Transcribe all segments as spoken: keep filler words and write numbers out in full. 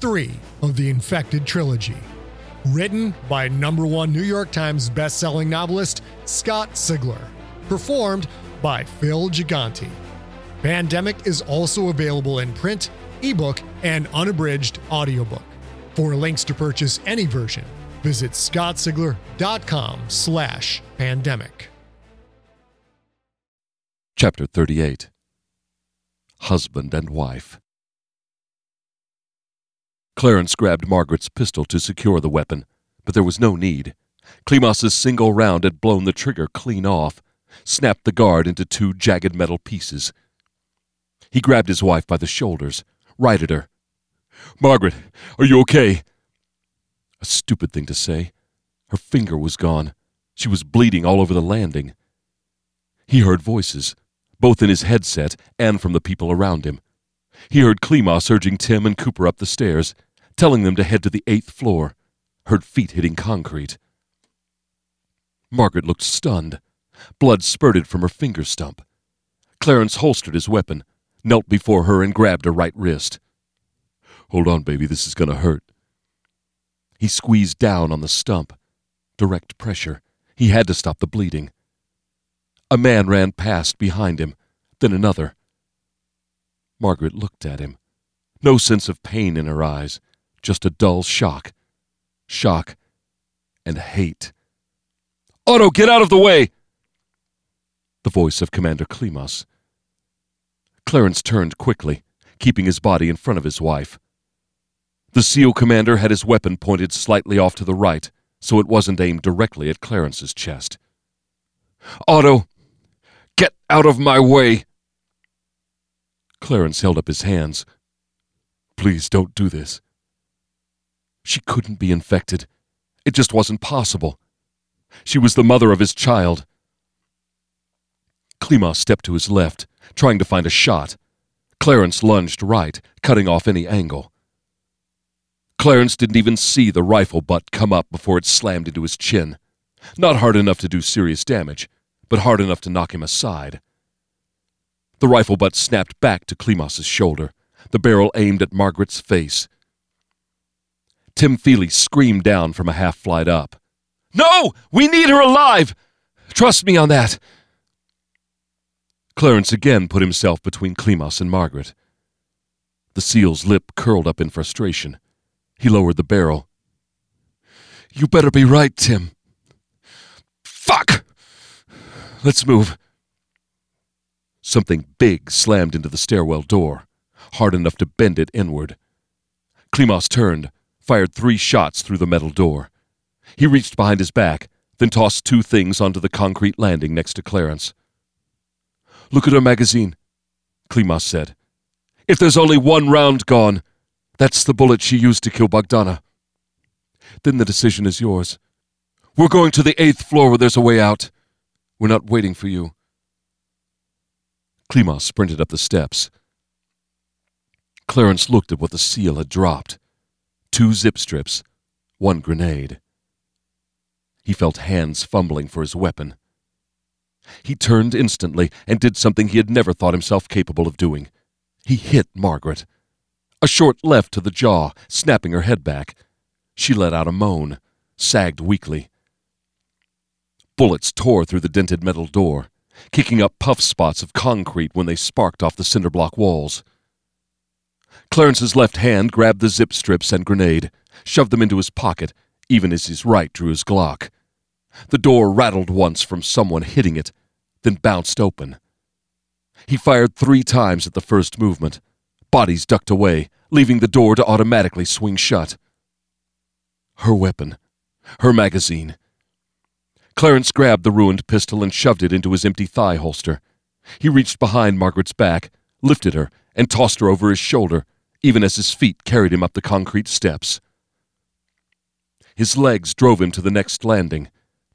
three of the Infected trilogy, written by number one New York Times bestselling novelist Scott Sigler, performed by Phil Gigante. Pandemic is also available in print, ebook, and unabridged audiobook. For links to purchase any version, visit scott sigler dot com slash pandemic. Chapter thirty-eight. Husband and Wife. Clarence grabbed Margaret's pistol to secure the weapon, but there was no need. Klimas's single round had blown the trigger clean off, snapped the guard into two jagged metal pieces. He grabbed his wife by the shoulders, righted her. "Margaret, are you okay?" A stupid thing to say. Her finger was gone. She was bleeding all over the landing. He heard voices, both in his headset and from the people around him. He heard Klimas urging Tim and Cooper up the stairs, telling them to head to the eighth floor, heard feet hitting concrete. Margaret looked stunned. Blood spurted from her finger stump. Clarence holstered his weapon, knelt before her, and grabbed her right wrist. "Hold on, baby, this is going to hurt." He squeezed down on the stump. Direct pressure. He had to stop the bleeding. A man ran past behind him, then another. Margaret looked at him. No sense of pain in her eyes, just a dull shock. Shock and hate. "Otto, get out of the way!" The voice of Commander Klimas. Clarence turned quickly, keeping his body in front of his wife. The SEAL commander had his weapon pointed slightly off to the right, so it wasn't aimed directly at Clarence's chest. "Otto, get out of my way!" Clarence held up his hands. "Please don't do this." She couldn't be infected. It just wasn't possible. She was the mother of his child. Klimas stepped to his left, trying to find a shot. Clarence lunged right, cutting off any angle. Clarence didn't even see the rifle butt come up before it slammed into his chin. Not hard enough to do serious damage, but hard enough to knock him aside. The rifle butt snapped back to Klimas's shoulder, the barrel aimed at Margaret's face. Tim Feely screamed down from a half-flight up. "No! We need her alive! Trust me on that!" Clarence again put himself between Klimas and Margaret. The SEAL's lip curled up in frustration. He lowered the barrel. "You better be right, Tim. Fuck! Let's move." Something big slammed into the stairwell door, hard enough to bend it inward. Klimas turned, fired three shots through the metal door. He reached behind his back, then tossed two things onto the concrete landing next to Clarence. "Look at her magazine," Klimas said. "If there's only one round gone, that's the bullet she used to kill Bogdana. Then the decision is yours. We're going to the eighth floor where there's a way out. We're not waiting for you." Klimas sprinted up the steps. Clarence looked at what the SEAL had dropped. Two zip strips, one grenade. He felt hands fumbling for his weapon. He turned instantly and did something he had never thought himself capable of doing. He hit Margaret. A short left to the jaw, snapping her head back. She let out a moan, sagged weakly. Bullets tore through the dented metal door, kicking up puff spots of concrete when they sparked off the cinderblock walls. Clarence's left hand grabbed the zip strips and grenade, shoved them into his pocket, even as his right drew his Glock. The door rattled once from someone hitting it, then bounced open. He fired three times at the first movement. Bodies ducked away, leaving the door to automatically swing shut. Her weapon. Her magazine. Clarence grabbed the ruined pistol and shoved it into his empty thigh holster. He reached behind Margaret's back, lifted her, and tossed her over his shoulder, even as his feet carried him up the concrete steps. His legs drove him to the next landing.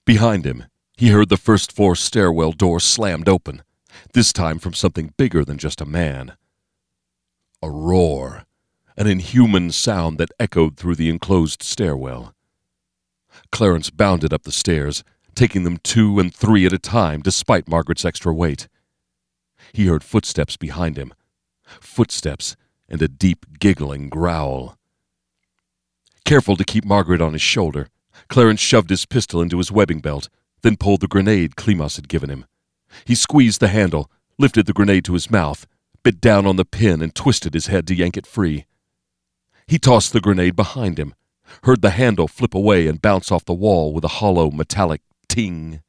Behind him, he heard the first floor stairwell door slammed open, this time from something bigger than just a man. A roar, an inhuman sound that echoed through the enclosed stairwell. Clarence bounded up the stairs, taking them two and three at a time despite Margaret's extra weight. He heard footsteps behind him, footsteps and a deep giggling growl. Careful to keep Margaret on his shoulder, Clarence shoved his pistol into his webbing belt, then pulled the grenade Klimas had given him. He squeezed the handle, lifted the grenade to his mouth, bit down on the pin and twisted his head to yank it free. He tossed the grenade behind him, heard the handle flip away and bounce off the wall with a hollow, metallic ting.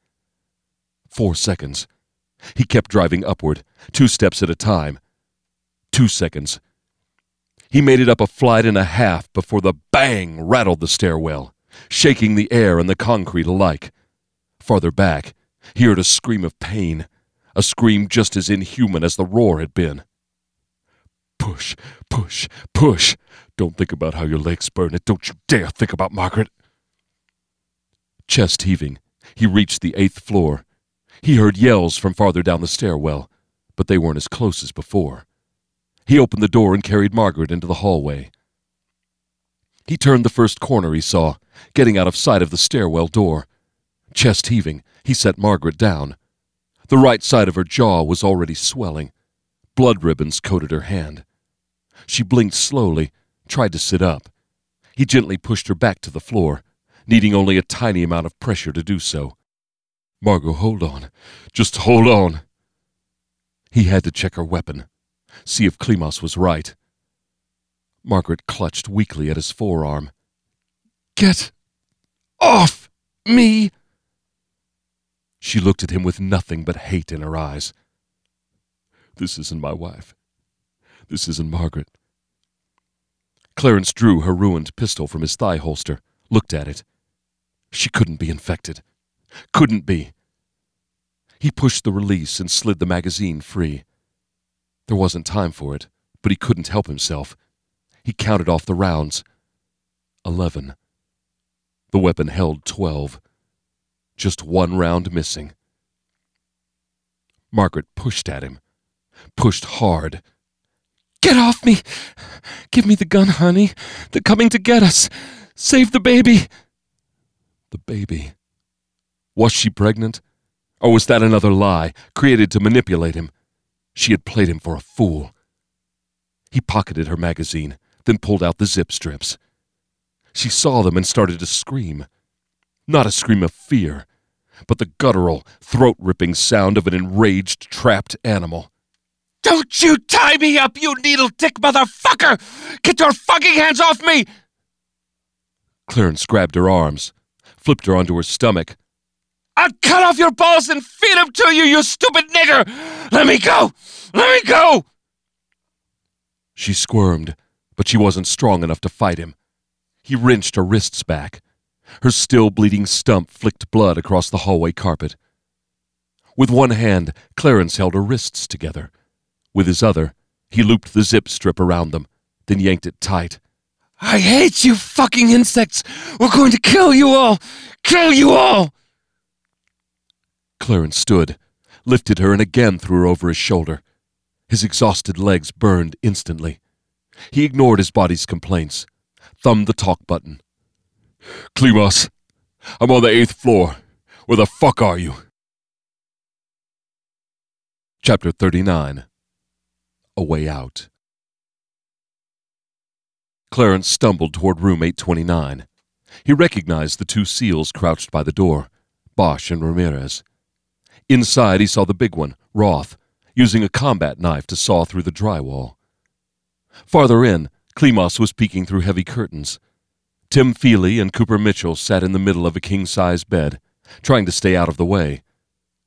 Four seconds. He kept driving upward, two steps at a time. Two seconds. He made it up a flight and a half before the bang rattled the stairwell, shaking the air and the concrete alike. Farther back, he heard a scream of pain, a scream just as inhuman as the roar had been. Push, push, push. Don't think about how your legs burn it. Don't you dare think about Margaret. Chest heaving, he reached the eighth floor. He heard yells from farther down the stairwell, but they weren't as close as before. He opened the door and carried Margaret into the hallway. He turned the first corner he saw, getting out of sight of the stairwell door. Chest heaving, he set Margaret down. The right side of her jaw was already swelling. Blood ribbons coated her hand. She blinked slowly, tried to sit up. He gently pushed her back to the floor, needing only a tiny amount of pressure to do so. Margot, hold on. Just hold on. He had to check her weapon, see if Klimas was right. Margaret clutched weakly at his forearm. Get off me! She looked at him with nothing but hate in her eyes. This isn't my wife. This isn't Margaret. Clarence drew her ruined pistol from his thigh holster, looked at it. She couldn't be infected. Couldn't be. He pushed the release and slid the magazine free. There wasn't time for it, but he couldn't help himself. He counted off the rounds. Eleven. The weapon held twelve. Just one round missing. Margaret pushed at him. Pushed hard. Get off me! Give me the gun, honey. They're coming to get us. Save the baby. The baby. Was she pregnant? Or was that another lie, created to manipulate him? She had played him for a fool. He pocketed her magazine, then pulled out the zip strips. She saw them and started to scream. Not a scream of fear, but the guttural, throat-ripping sound of an enraged, trapped animal. Don't you tie me up, you needle-dick motherfucker! Get your fucking hands off me! Clarence grabbed her arms, flipped her onto her stomach. I'll cut off your balls and feed them to you, you stupid nigger! Let me go! Let me go! She squirmed, but she wasn't strong enough to fight him. He wrenched her wrists back. Her still bleeding stump flicked blood across the hallway carpet. With one hand, Clarence held her wrists together. With his other, he looped the zip strip around them, then yanked it tight. I hate you fucking insects! We're going to kill you all! Kill you all! Clarence stood, lifted her and again threw her over his shoulder. His exhausted legs burned instantly. He ignored his body's complaints, thumbed the talk button. Klimas, I'm on the eighth floor. Where the fuck are you? Chapter thirty-nine. A Way Out. Clarence stumbled toward roommate twenty-nine. He recognized the two SEALs crouched by the door, Bosch and Ramirez. Inside, he saw the big one, Roth, using a combat knife to saw through the drywall. Farther in, Klimas was peeking through heavy curtains. Tim Feely and Cooper Mitchell sat in the middle of a king-size bed, trying to stay out of the way.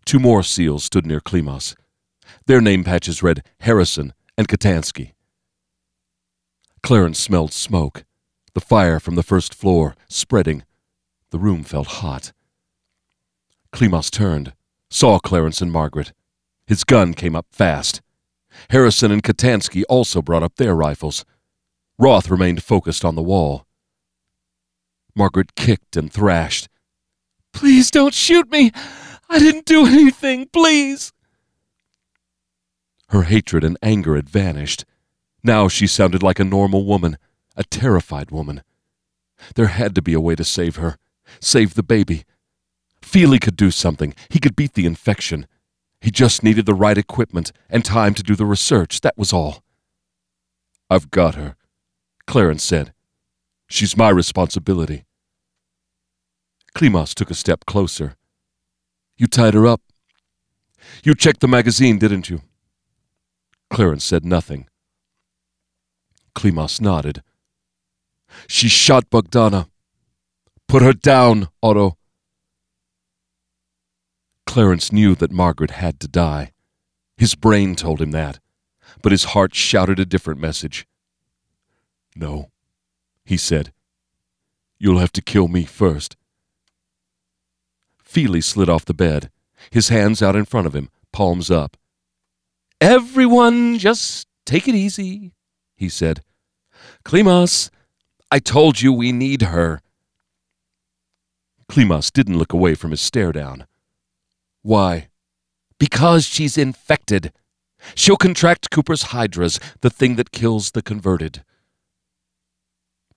Two more SEALs stood near Klimas. Their name patches read Harrison and Katansky. Clarence smelled smoke, the fire from the first floor, spreading. The room felt hot. Klimas turned, saw Clarence and Margaret. His gun came up fast. Harrison and Katansky also brought up their rifles. Roth remained focused on the wall. Margaret kicked and thrashed. "Please don't shoot me! I didn't do anything, please!" Her hatred and anger had vanished. Now she sounded like a normal woman, a terrified woman. There had to be a way to save her, save the baby. Feely could do something. He could beat the infection. He just needed the right equipment and time to do the research, that was all. "I've got her," Clarence said. "She's my responsibility." Klimas took a step closer. "You tied her up. You checked the magazine, didn't you?" Clarence said nothing. Klimas nodded. "She shot Bogdana. Put her down, Otto." Clarence knew that Margaret had to die. His brain told him that, but his heart shouted a different message. "No," he said. "You'll have to kill me first." Feely slid off the bed, his hands out in front of him, palms up. "Everyone, just take it easy," he said. "Klimas, I told you we need her." Klimas didn't look away from his stare down. "Why?" "Because she's infected. She'll contract Cooper's hydras, the thing that kills the converted."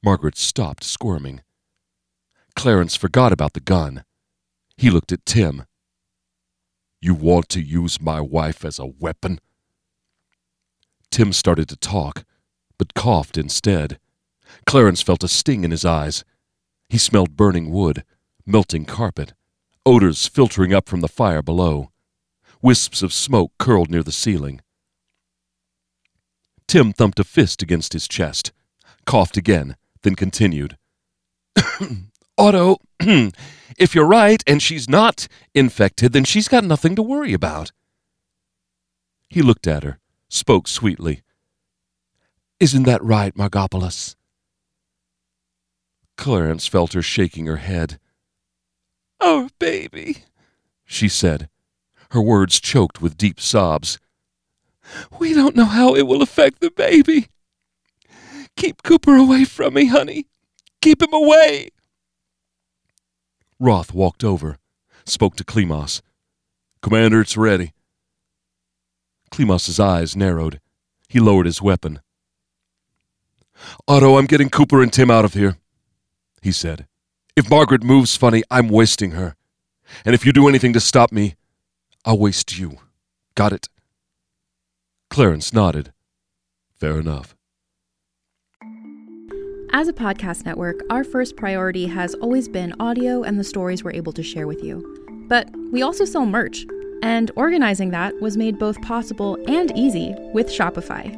Margaret stopped squirming. Clarence forgot about the gun. He looked at Tim. "You want to use my wife as a weapon?" Tim started to talk, but coughed instead. Clarence felt a sting in his eyes. He smelled burning wood, melting carpet, odors filtering up from the fire below. Wisps of smoke curled near the ceiling. Tim thumped a fist against his chest, coughed again, then continued. "Otto, if you're right and she's not infected, then she's got nothing to worry about." He looked at her, spoke sweetly. "Isn't that right, Margopolis?" Clarence felt her shaking her head. "Our baby," she said, her words choked with deep sobs. "We don't know how it will affect the baby. Keep Cooper away from me, honey. Keep him away." Roth walked over, spoke to Klimas. "Commander, it's ready." Klimas's eyes narrowed. He lowered his weapon. "Otto, I'm getting Cooper and Tim out of here," he said. "If Margaret moves funny, I'm wasting her. And if you do anything to stop me, I'll waste you. Got it?" Clarence nodded. "Fair enough." As a podcast network, our first priority has always been audio and the stories we're able to share with you. But we also sell merch, and organizing that was made both possible and easy with Shopify.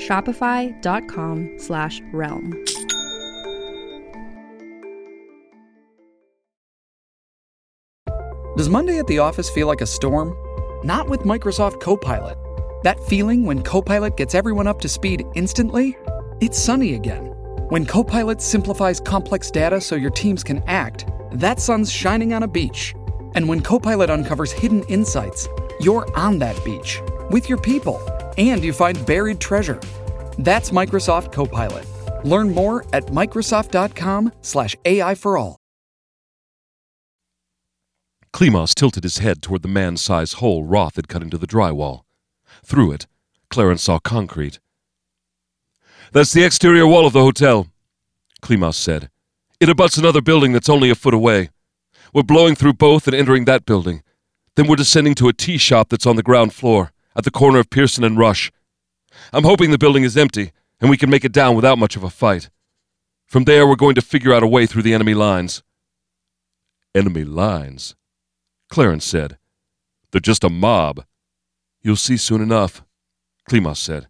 Shopify.com slash realm. Does Monday at the office feel like a storm? Not with Microsoft Copilot. That feeling when Copilot gets everyone up to speed instantly? It's sunny again. When Copilot simplifies complex data so your teams can act, that sun's shining on a beach. And when Copilot uncovers hidden insights, you're on that beach with your people and you find buried treasure. That's Microsoft Copilot. Learn more at Microsoft.com slash AI for all. Klimas tilted his head toward the man-sized hole Roth had cut into the drywall. Through it, Clarence saw concrete. "That's the exterior wall of the hotel," Klimas said. "It abuts another building that's only a foot away. We're blowing through both and entering that building. Then we're descending to a tea shop that's on the ground floor, at the corner of Pearson and Rush. I'm hoping the building is empty, and we can make it down without much of a fight. From there, we're going to figure out a way through the enemy lines." "Enemy lines?" Clarence said. "They're just a mob." "You'll see soon enough," Klimas said.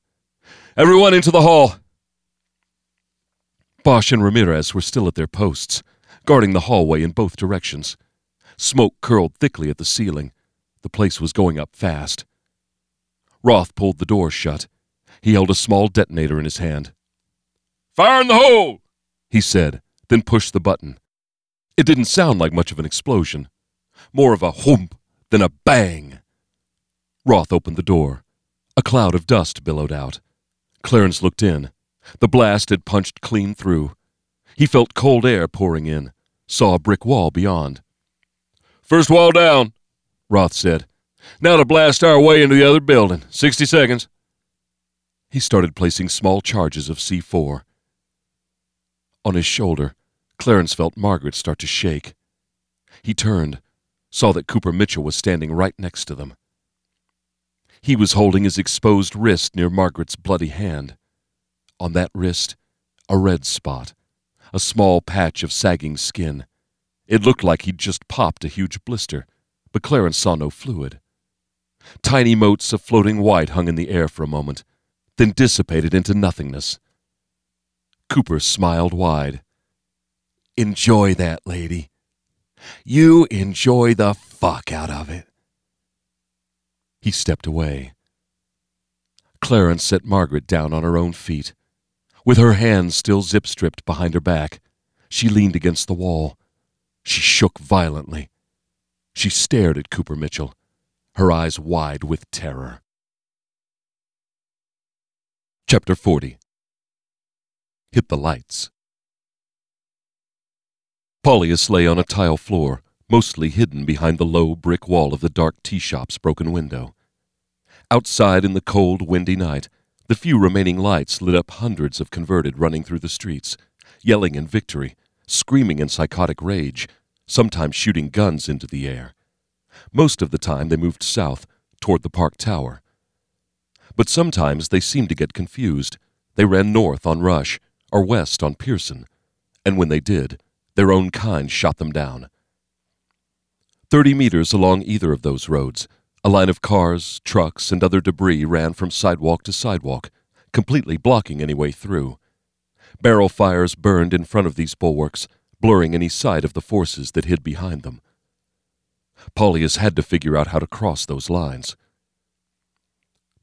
"Everyone into the hall." Bosch and Ramirez were still at their posts, guarding the hallway in both directions. Smoke curled thickly at the ceiling. The place was going up fast. Roth pulled the door shut. He held a small detonator in his hand. "Fire in the hole," he said, then pushed the button. It didn't sound like much of an explosion. More of a whoomp than a bang. Roth opened the door. A cloud of dust billowed out. Clarence looked in. The blast had punched clean through. He felt cold air pouring in, saw a brick wall beyond. "First wall down," Roth said. "Now to blast our way into the other building. Sixty seconds." He started placing small charges of C four. On his shoulder, Clarence felt Margaret start to shake. He turned, saw that Cooper Mitchell was standing right next to them. He was holding his exposed wrist near Margaret's bloody hand. On that wrist, a red spot, a small patch of sagging skin. It looked like he'd just popped a huge blister, but Clarence saw no fluid. Tiny motes of floating white hung in the air for a moment, then dissipated into nothingness. Cooper smiled wide. "Enjoy that, lady. You enjoy the fuck out of it." He stepped away. Clarence set Margaret down on her own feet. With her hands still zip-stripped behind her back, she leaned against the wall. She shook violently. She stared at Cooper Mitchell, her eyes wide with terror. Chapter forty. Hit the Lights. Paulius lay on a tile floor, mostly hidden behind the low brick wall of the dark tea shop's broken window. Outside in the cold, windy night, the few remaining lights lit up hundreds of converted running through the streets, yelling in victory, screaming in psychotic rage, sometimes shooting guns into the air. Most of the time they moved south, toward the Park Tower. But sometimes they seemed to get confused. They ran north on Rush, or west on Pearson, and when they did, their own kind shot them down. Thirty meters along either of those roads, a line of cars, trucks, and other debris ran from sidewalk to sidewalk, completely blocking any way through. Barrel fires burned in front of these bulwarks, blurring any sight of the forces that hid behind them. Paulius had to figure out how to cross those lines.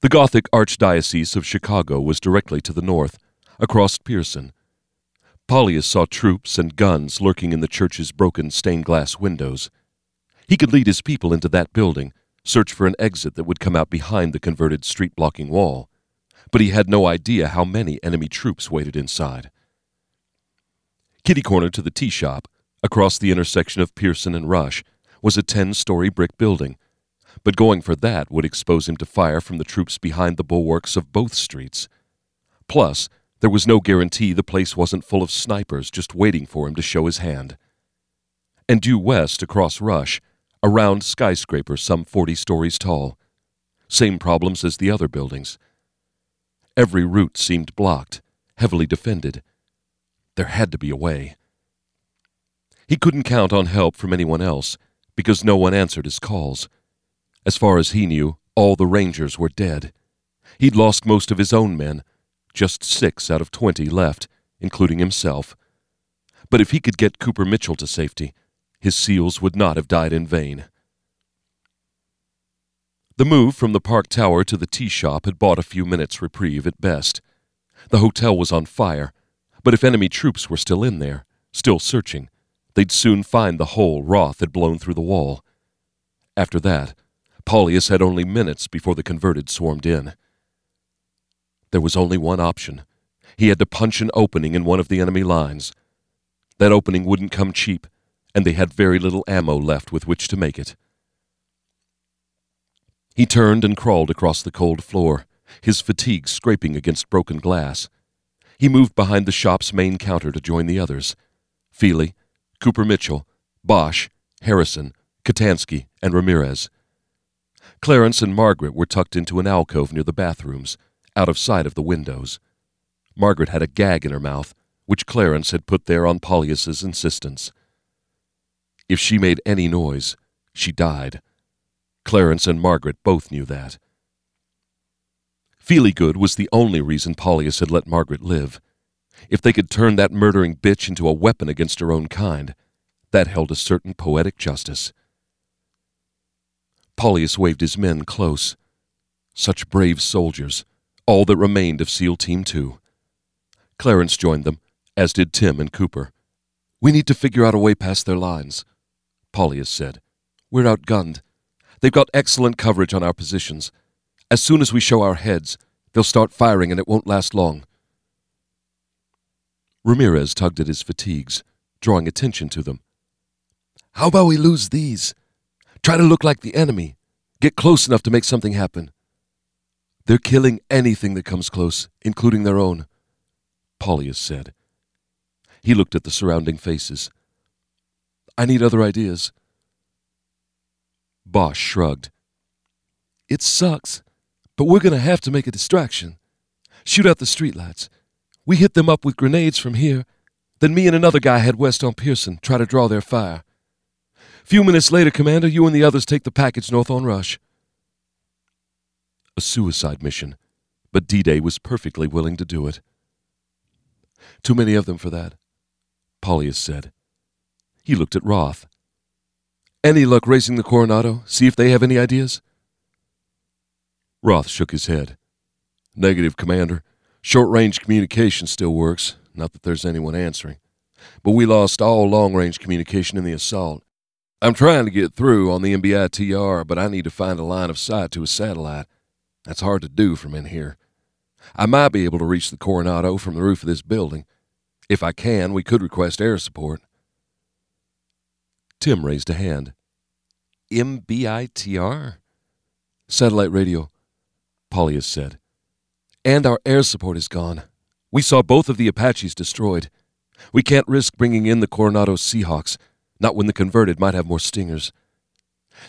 The Gothic Archdiocese of Chicago was directly to the north, across Pearson. Paulius saw troops and guns lurking in the church's broken stained-glass windows. He could lead his people into that building, search for an exit that would come out behind the converted street-blocking wall, but he had no idea how many enemy troops waited inside. Kitty-corner to the tea shop, across the intersection of Pearson and Rush, was a ten-story brick building, but going for that would expose him to fire from the troops behind the bulwarks of both streets. Plus, There was no guarantee the place wasn't full of snipers just waiting for him to show his hand. And due west across Rush, a round skyscraper some forty stories tall. Same problems as the other buildings. Every route seemed blocked, heavily defended. There had to be a way. He couldn't count on help from anyone else, because no one answered his calls. As far as he knew, all the Rangers were dead. He'd lost most of his own men, just six out of twenty left, including himself. But if he could get Cooper Mitchell to safety, his SEALs would not have died in vain. The move from the Park Tower to the tea shop had bought a few minutes' reprieve at best. The hotel was on fire, but if enemy troops were still in there, still searching, they'd soon find the hole Roth had blown through the wall. After that, Paulius had only minutes before the converted swarmed in. There was only one option. He had to punch an opening in one of the enemy lines. That opening wouldn't come cheap, and they had very little ammo left with which to make it. He turned and crawled across the cold floor, his fatigue scraping against broken glass. He moved behind the shop's main counter to join the others. Feely, Cooper Mitchell, Bosch, Harrison, Katansky, and Ramirez. Clarence and Margaret were tucked into an alcove near the bathrooms, out of sight of the windows. Margaret had a gag in her mouth, which Clarence had put there on Paulius's insistence. If she made any noise, she died. Clarence and Margaret both knew that. Feelygood was the only reason Paulius had let Margaret live. If they could turn that murdering bitch into a weapon against her own kind, that held a certain poetic justice. Paulius waved his men close. Such brave soldiers, all that remained of SEAL Team two. Clarence joined them, as did Tim and Cooper. "We need to figure out a way past their lines," Paulius said. "We're outgunned. They've got excellent coverage on our positions. As soon as we show our heads, they'll start firing and it won't last long." Ramirez tugged at his fatigues, drawing attention to them. "How about we lose these? Try to look like the enemy. Get close enough to make something happen." "They're killing anything that comes close, including their own," Paulius said. He looked at the surrounding faces. "I need other ideas." Bosch shrugged. "It sucks, but we're going to have to make a distraction. Shoot out the streetlights. We hit them up with grenades from here, then me and another guy head west on Pearson, try to draw their fire. Few minutes later, Commander, you and the others take the package north on Rush." A suicide mission, but D-Day was perfectly willing to do it. "Too many of them for that," Paulius said. He looked at Roth. "Any luck racing the Coronado? See if they have any ideas?" Roth shook his head. "Negative, Commander. Short-range communication still works, not that there's anyone answering. But we lost all long-range communication in the assault. I'm trying to get through on the M B I T R, but I need to find a line of sight to a satellite. That's hard to do from in here. I might be able to reach the Coronado from the roof of this building. If I can, we could request air support." Tim raised a hand. "M B I T R? Satellite radio," Paulius said. "And our air support is gone. We saw both of the Apaches destroyed. We can't risk bringing in the Coronado Seahawks, not when the converted might have more stingers.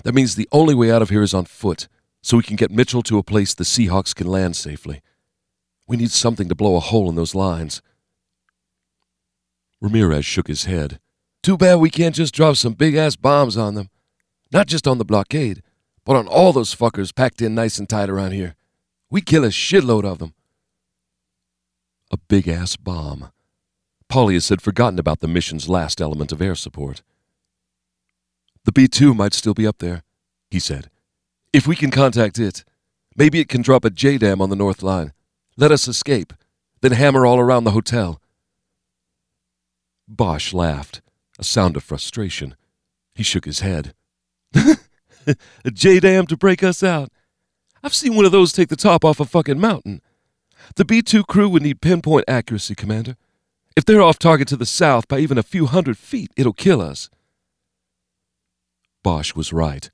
That means the only way out of here is on foot, so we can get Mitchell to a place the Seahawks can land safely. We need something to blow a hole in those lines." Ramirez shook his head. "Too bad we can't just drop some big-ass bombs on them. Not just on the blockade, but on all those fuckers packed in nice and tight around here. We kill a shitload of them." A big-ass bomb. Paulius had forgotten about the mission's last element of air support. "The B two might still be up there," he said. "If we can contact it, maybe it can drop a J DAM on the north line. Let us escape, then hammer all around the hotel." Bosch laughed. A sound of frustration. He shook his head. "A J DAM to break us out? I've seen one of those take the top off a fucking mountain. The B two crew would need pinpoint accuracy, Commander. If they're off target to the south by even a few hundred feet, it'll kill us." Bosch was right.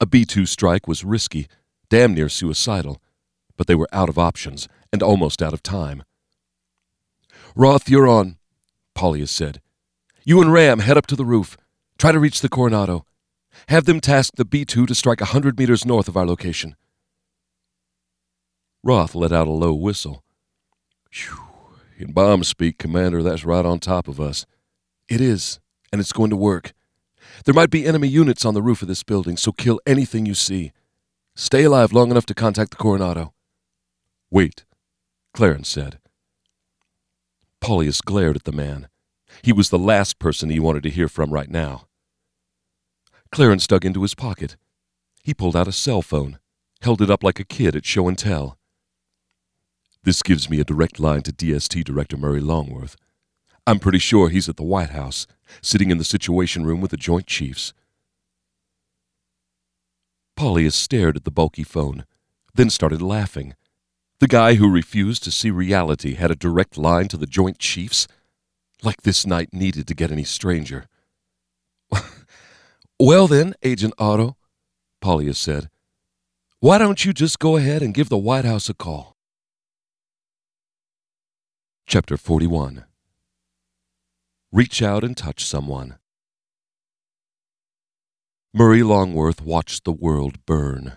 A B two strike was risky, damn near suicidal, but they were out of options and almost out of time. Roth, you're on, Paulius said. You and Ram head up to the roof. Try to reach the Coronado. Have them task the B two to strike a hundred meters north of our location. Roth let out a low whistle. Phew. In bomb speak, Commander, that's right on top of us. It is, and it's going to work. There might be enemy units on the roof of this building, so kill anything you see. Stay alive long enough to contact the Coronado. Wait, Clarence said. Paulius glared at the man. He was the last person he wanted to hear from right now. Clarence dug into his pocket. He pulled out a cell phone, held it up like a kid at show and tell. This gives me a direct line to D S T Director Murray Longworth. I'm pretty sure he's at the White House, sitting in the Situation Room with the Joint Chiefs. Paulius stared at the bulky phone, then started laughing. The guy who refused to see reality had a direct line to the Joint Chiefs? Like this night needed to get any stranger. Well then, Agent Otto, Paulius said, why don't you just go ahead and give the White House a call? Chapter forty-one. Reach out and touch someone. Murray Longworth watched the world burn.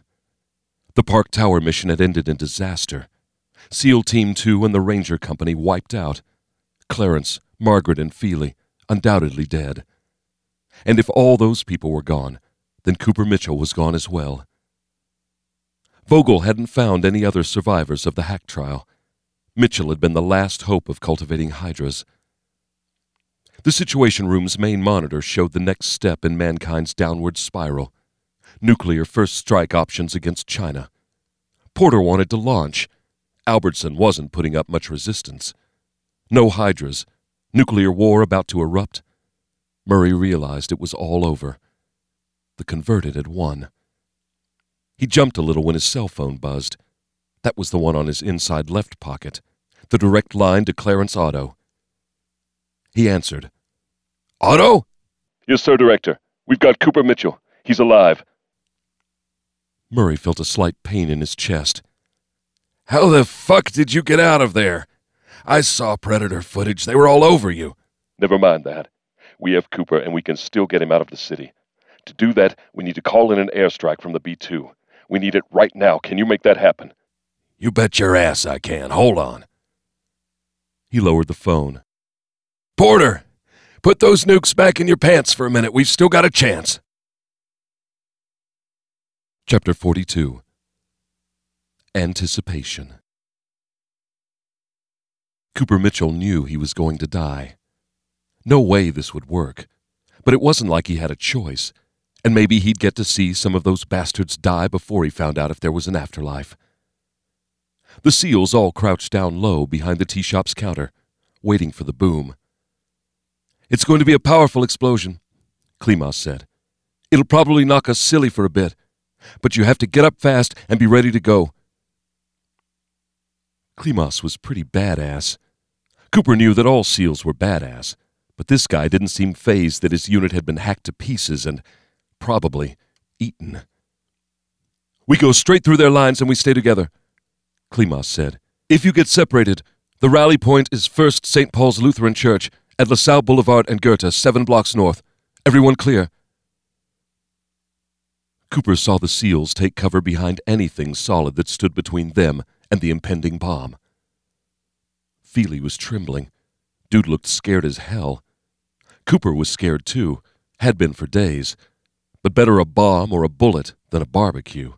The Park Tower mission had ended in disaster. SEAL Team two and the Ranger Company wiped out. Clarence, Margaret, and Feely, undoubtedly dead. And if all those people were gone, then Cooper Mitchell was gone as well. Vogel hadn't found any other survivors of the hack trial. Mitchell had been the last hope of cultivating hydras. The Situation Room's main monitor showed the next step in mankind's downward spiral. Nuclear first strike options against China. Porter wanted to launch. Albertson wasn't putting up much resistance. No hydras. Nuclear war about to erupt. Murray realized it was all over. The converted had won. He jumped a little when his cell phone buzzed. That was the one on his inside left pocket, the direct line to Clarence Otto. He answered. Otto? Yes, sir, Director. We've got Cooper Mitchell. He's alive. Murray felt a slight pain in his chest. How the fuck did you get out of there? I saw Predator footage. They were all over you. Never mind that. We have Cooper, and we can still get him out of the city. To do that, we need to call in an airstrike from the B two. We need it right now. Can you make that happen? You bet your ass I can. Hold on. He lowered the phone. Porter, put those nukes back in your pants for a minute. We've still got a chance. Chapter forty-two. Anticipation. Cooper Mitchell knew he was going to die. No way this would work. But it wasn't like he had a choice. And maybe he'd get to see some of those bastards die before he found out if there was an afterlife. The SEALs all crouched down low behind the tea shop's counter, waiting for the boom. It's going to be a powerful explosion, Klimas said. It'll probably knock us silly for a bit, but you have to get up fast and be ready to go. Klimas was pretty badass. Cooper knew that all SEALs were badass, but this guy didn't seem fazed that his unit had been hacked to pieces and, probably, eaten. We go straight through their lines and we stay together, Klimas said. If you get separated, the rally point is First Saint Paul's Lutheran Church at LaSalle Boulevard and Goethe, seven blocks north. Everyone clear. Cooper saw the SEALs take cover behind anything solid that stood between them and the impending bomb. Feely was trembling. Dude looked scared as hell. Cooper was scared too, had been for days. But better a bomb or a bullet than a barbecue.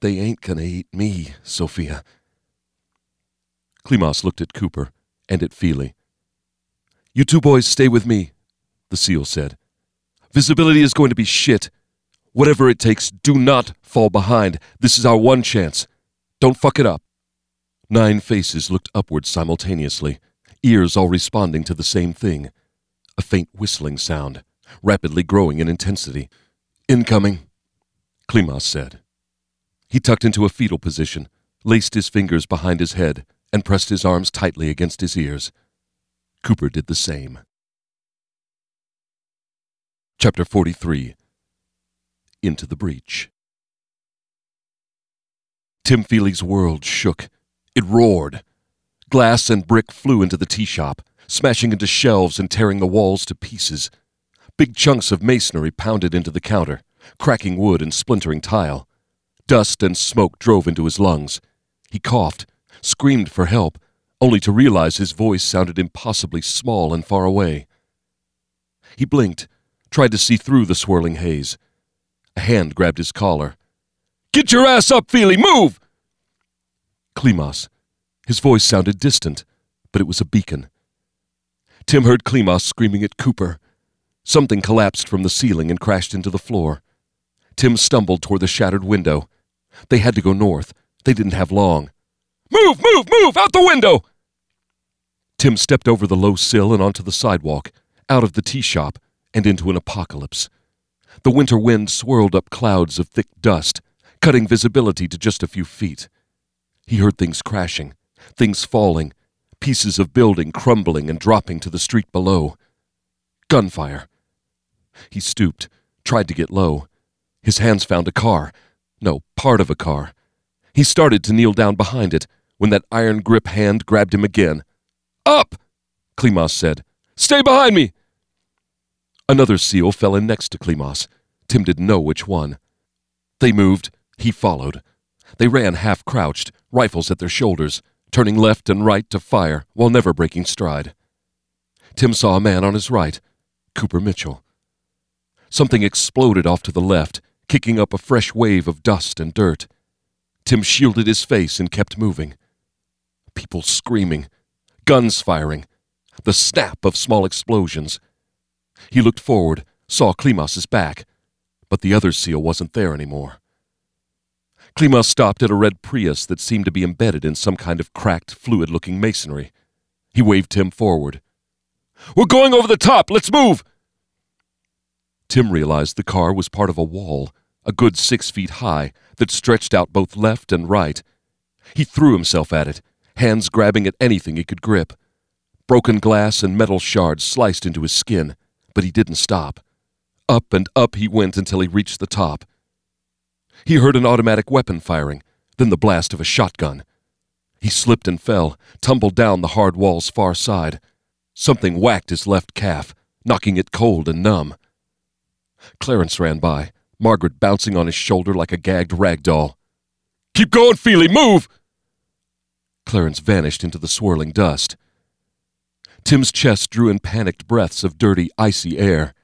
They ain't gonna eat me, Sophia. Klimas looked at Cooper and at Feely. You two boys stay with me, the SEAL said. Visibility is going to be shit. Whatever it takes, do not fall behind. This is our one chance. Don't fuck it up. Nine faces looked upward simultaneously, ears all responding to the same thing. A faint whistling sound, rapidly growing in intensity. Incoming, Klimas said. He tucked into a fetal position, laced his fingers behind his head, and pressed his arms tightly against his ears. Cooper did the same. Chapter forty-three. Into the Breach. Tim Feely's world shook. It roared. Glass and brick flew into the tea shop, smashing into shelves and tearing the walls to pieces. Big chunks of masonry pounded into the counter, cracking wood and splintering tile. Dust and smoke drove into his lungs. He coughed, screamed for help, only to realize his voice sounded impossibly small and far away. He blinked, tried to see through the swirling haze. A hand grabbed his collar. "Get your ass up, Feely! Move!" Klimas. His voice sounded distant, but it was a beacon. Tim heard Klimas screaming at Cooper. Something collapsed from the ceiling and crashed into the floor. Tim stumbled toward the shattered window. They had to go north. They didn't have long. "Move, move, move! Out the window!" Tim stepped over the low sill and onto the sidewalk, out of the tea shop, and into an apocalypse. The winter wind swirled up clouds of thick dust, cutting visibility to just a few feet. He heard things crashing. Things falling, pieces of building crumbling and dropping to the street below. Gunfire. He stooped, tried to get low. His hands found a car. No, part of a car. He started to kneel down behind it when that iron grip hand grabbed him again. "Up!" Klimas said. "Stay behind me!" Another SEAL fell in next to Klimas. Tim didn't know which one. They moved. He followed. They ran half-crouched, rifles at their shoulders, turning left and right to fire while never breaking stride. Tim saw a man on his right, Cooper Mitchell. Something exploded off to the left, kicking up a fresh wave of dust and dirt. Tim shielded his face and kept moving. People screaming, guns firing, the snap of small explosions. He looked forward, saw Klimas's back, but the other SEAL wasn't there anymore. Klimas stopped at a red Prius that seemed to be embedded in some kind of cracked, fluid-looking masonry. He waved Tim forward. "We're going over the top! Let's move!" Tim realized the car was part of a wall, a good six feet high, that stretched out both left and right. He threw himself at it, hands grabbing at anything he could grip. Broken glass and metal shards sliced into his skin, but he didn't stop. Up and up he went until he reached the top. He heard an automatic weapon firing, then the blast of a shotgun. He slipped and fell, tumbled down the hard wall's far side. Something whacked his left calf, knocking it cold and numb. Clarence ran by, Margaret bouncing on his shoulder like a gagged rag doll. "Keep going, Feely! Move!" Clarence vanished into the swirling dust. Tim's chest drew in panicked breaths of dirty, icy air.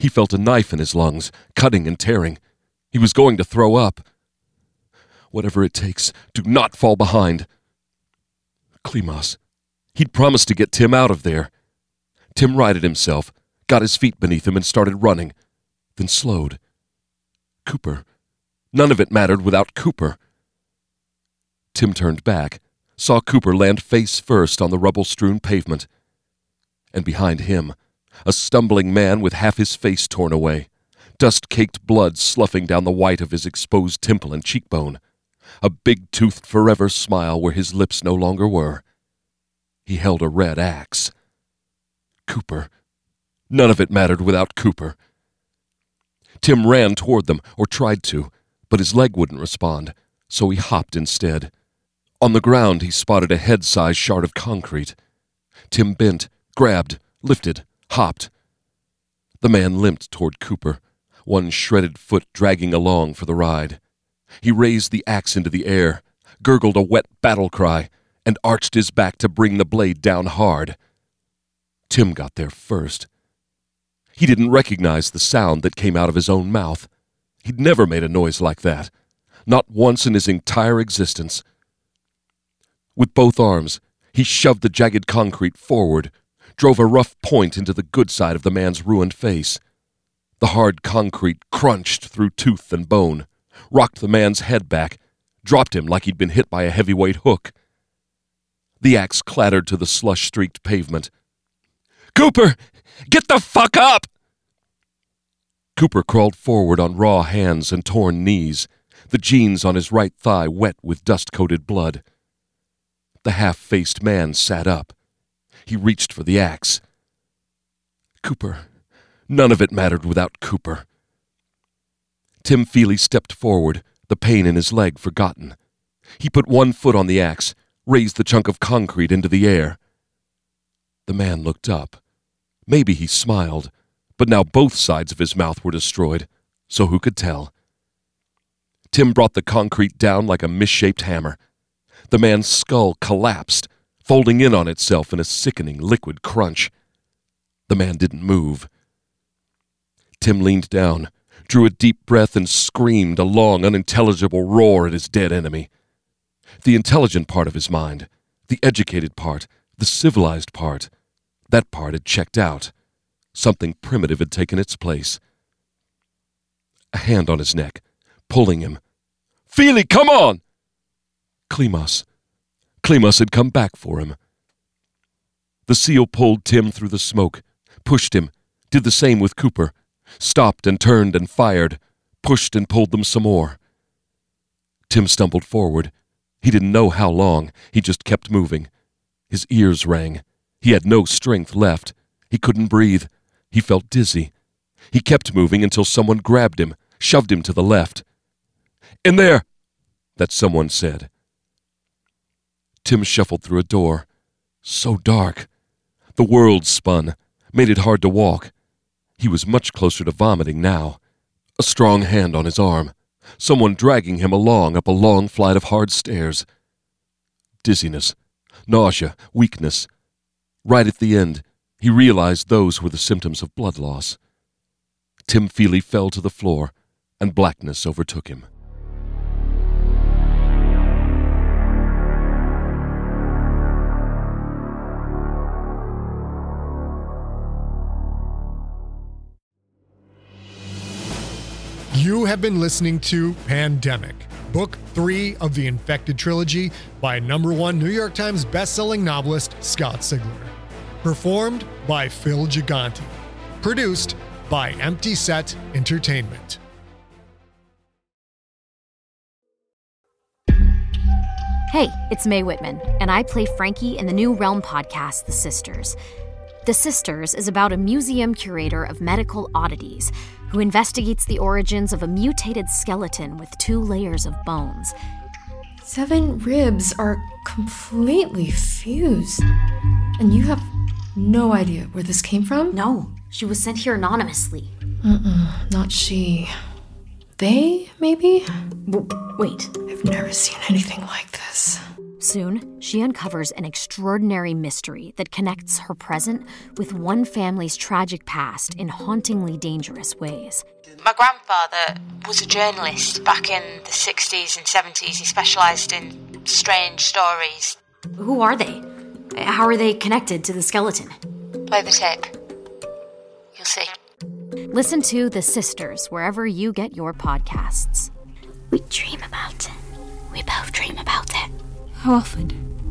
He felt a knife in his lungs, cutting and tearing. He was going to throw up. Whatever it takes, do not fall behind. Klimas. He'd promised to get Tim out of there. Tim righted himself, got his feet beneath him and started running, then slowed. Cooper. None of it mattered without Cooper. Tim turned back, saw Cooper land face first on the rubble-strewn pavement. And behind him, a stumbling man with half his face torn away. Dust-caked blood sloughing down the white of his exposed temple and cheekbone, a big-toothed forever smile where his lips no longer were. He held a red axe. Cooper. None of it mattered without Cooper. Tim ran toward them, or tried to, but his leg wouldn't respond, so he hopped instead. On the ground he spotted a head-sized shard of concrete. Tim bent, grabbed, lifted, hopped. The man limped toward Cooper, one shredded foot dragging along for the ride. He raised the axe into the air, gurgled a wet battle cry, and arched his back to bring the blade down hard. Tim got there first. He didn't recognize the sound that came out of his own mouth. He'd never made a noise like that, not once in his entire existence. With both arms, he shoved the jagged concrete forward, drove a rough point into the good side of the man's ruined face. The hard concrete crunched through tooth and bone, rocked the man's head back, dropped him like he'd been hit by a heavyweight hook. The axe clattered to the slush-streaked pavement. "Cooper, get the fuck up!" Cooper crawled forward on raw hands and torn knees, the jeans on his right thigh wet with dust-coated blood. The half-faced man sat up. He reached for the axe. Cooper. None of it mattered without Cooper. Tim Feely stepped forward, the pain in his leg forgotten. He put one foot on the axe, raised the chunk of concrete into the air. The man looked up. Maybe he smiled, but now both sides of his mouth were destroyed, so who could tell? Tim brought the concrete down like a misshaped hammer. The man's skull collapsed, folding in on itself in a sickening liquid crunch. The man didn't move. Tim leaned down, drew a deep breath, and screamed a long, unintelligible roar at his dead enemy. The intelligent part of his mind, the educated part, the civilized part, that part had checked out. Something primitive had taken its place. A hand on his neck, pulling him. "Feely, come on!" Klimas. Klimas had come back for him. The SEAL pulled Tim through the smoke, pushed him, did the same with Cooper, stopped and turned and fired, pushed and pulled them some more. Tim stumbled forward. He didn't know how long. He just kept moving. His ears rang. He had no strength left. He couldn't breathe. He felt dizzy. He kept moving until someone grabbed him, shoved him to the left. "In there!" that someone said. Tim shuffled through a door. So dark. The world spun, made it hard to walk. He was much closer to vomiting now. A strong hand on his arm. Someone dragging him along up a long flight of hard stairs. Dizziness, nausea, weakness. Right at the end, he realized those were the symptoms of blood loss. Tim Feely fell to the floor, and blackness overtook him. You have been listening to Pandemic, book three of the Infected trilogy by number one New York Times bestselling novelist Scott Sigler. Performed by Phil Gigante. Produced by Empty Set Entertainment. Hey, it's Mae Whitman, and I play Frankie in the new Realm podcast, The Sisters. The Sisters is about a museum curator of medical oddities who investigates the origins of a mutated skeleton with two layers of bones. Seven ribs are completely fused. And you have no idea where this came from? No, she was sent here anonymously. Mm-mm, not she. They, maybe? W- wait. I've never seen anything like this. Soon, she uncovers an extraordinary mystery that connects her present with one family's tragic past in hauntingly dangerous ways. My grandfather was a journalist back in the sixties and seventies. He specialized in strange stories. Who are they? How are they connected to the skeleton? Play the tape. You'll see. Listen to The Sisters wherever you get your podcasts. We dream about it. We both dream about it. How often?